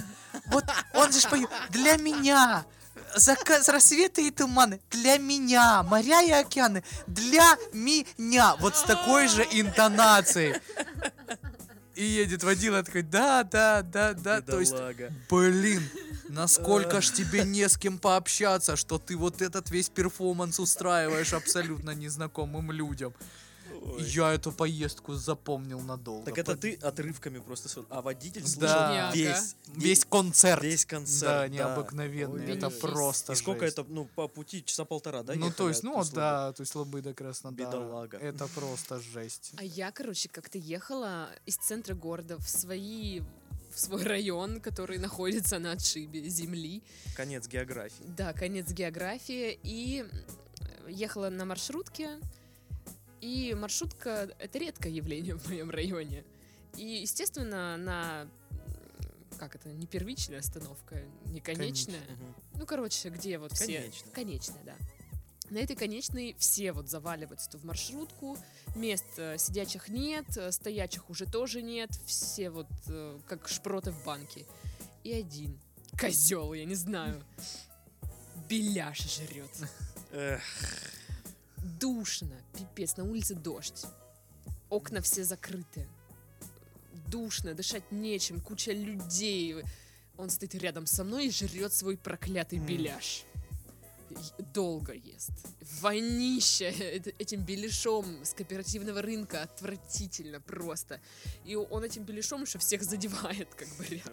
Вот он же поет для меня. Рассветы и туманы для меня, моря и океаны для меня. Вот с такой же интонацией. И едет водила, такой, да, да, да, да. То есть, блин, насколько ж тебе не с кем пообщаться, что ты вот этот весь перформанс устраиваешь абсолютно незнакомым людям. Ой. Я эту поездку запомнил надолго. Так это ты отрывками просто слышал. А водитель слышал весь концерт. Весь концерт. Да, необыкновенный. Ой, это просто. И жесть. Сколько это, ну, по пути часа полтора, да? Ну, то есть, ну, да, то есть Лобы до Краснодара. Бедолага. Это просто жесть. А я, короче, как-то ехала из центра города в свой район, который находится на отшибе земли. Конец географии. Да, конец географии. И ехала на маршрутке. И маршрутка — это редкое явление в моем районе. И, естественно, она... Как это? Не первичная остановка, не конечная. Ну, короче, где вот конечная. Все... Конечная, да. На этой конечной все вот заваливаются в маршрутку. Мест сидячих нет, стоячих уже тоже нет. Все вот как шпроты в банке. И один козел, я не знаю, беляш жрет. Эх... Душно, пипец, на улице дождь, окна все закрыты, душно, дышать нечем, куча людей. Он стоит рядом со мной и жрет свой проклятый беляш. Долго ест. Вонища этим беляшом с кооперативного рынка, отвратительно просто. И он этим беляшом еще всех задевает, как бы, рядом.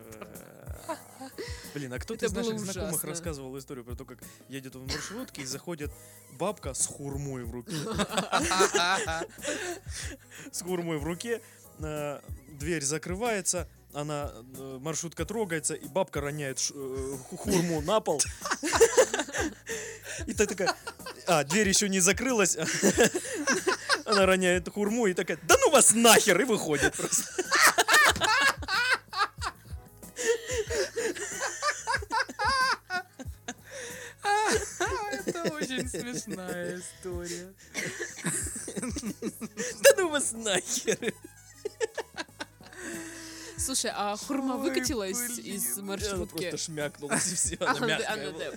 Блин, а кто-то из наших знакомых рассказывал историю про то, как едет в маршрутке и заходит бабка с хурмой в руке. С хурмой в руке. Дверь закрывается, она, маршрутка трогается, и бабка роняет хурму на пол. И ты такая, дверь еще не закрылась. Она роняет хурму и такая, да ну вас нахер, и выходит просто. Это очень смешная история. Да ну вас нахер. Слушай, а хурма выкатилась из маршрутки? Она просто шмякнулась, и все, она мягкая.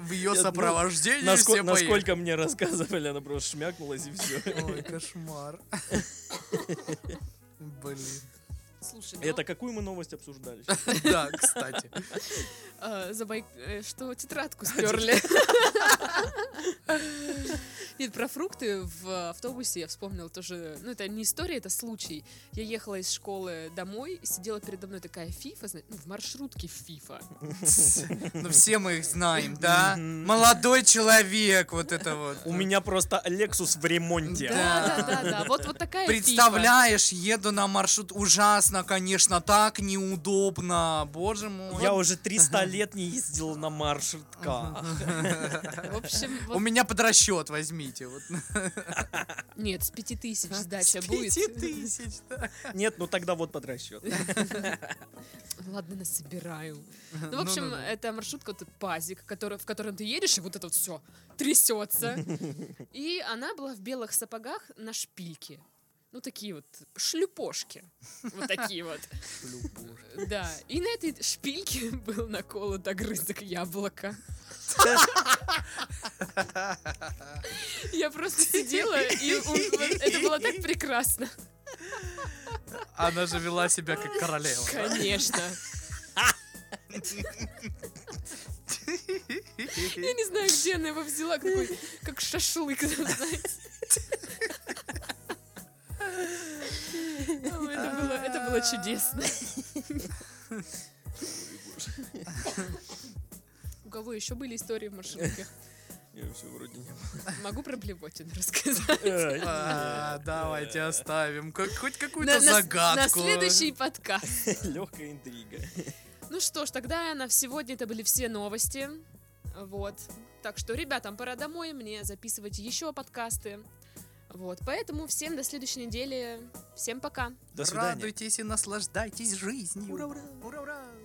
В ее сопровождении все поехали. Насколько мне рассказывали, она просто шмякнулась, и все. Ой, кошмар. Блин. Слушай, это какую мы новость обсуждали? Да, кстати. Что тетрадку стерли. Нет, про фрукты в автобусе я вспомнила тоже. Ну, это не история, это случай. Я ехала из школы домой, сидела передо мной такая фифа, в маршрутке фифа. Ну, все мы их знаем, да? Молодой человек, вот это вот. У меня просто Lexus в ремонте. Да-да-да, вот такая фифа. Представляешь, еду на маршрут, ужасно, конечно, так неудобно, боже мой. Я уже 300 лет не ездила на маршрутках. В общем, у меня под расчет, возьмите. Нет, с 5000 сдача будет. 5000, да. Нет, ну тогда вот под расчет. Ладно, насобираю. Ну, в общем, это маршрутка, вот пазик, в котором ты едешь, и вот это вот все трясется. И она была в белых сапогах на шпильке. Ну, такие вот шлюпошки. Вот такие вот. Шлюпошки. Да. И на этой шпильке был наколот огрызок яблока. Я просто сидела, и это было так прекрасно. Она же вела себя как королева. Конечно. Я не знаю, где она его взяла, какой, как шашлык, знаете. Это было чудесно. У кого еще были истории в маршрутках? Я все вроде не было. Могу про блевотину рассказать. Давайте оставим хоть какую-то загадку. На следующий подкаст. Легкая интрига. Ну что ж, тогда на сегодня это были все новости. Вот. Так что, ребятам, пора домой, мне записывать еще подкасты. Вот, поэтому всем до следующей недели. Всем пока. До свидания. Радуйтесь и наслаждайтесь жизнью. Ура, ура, ура, ура.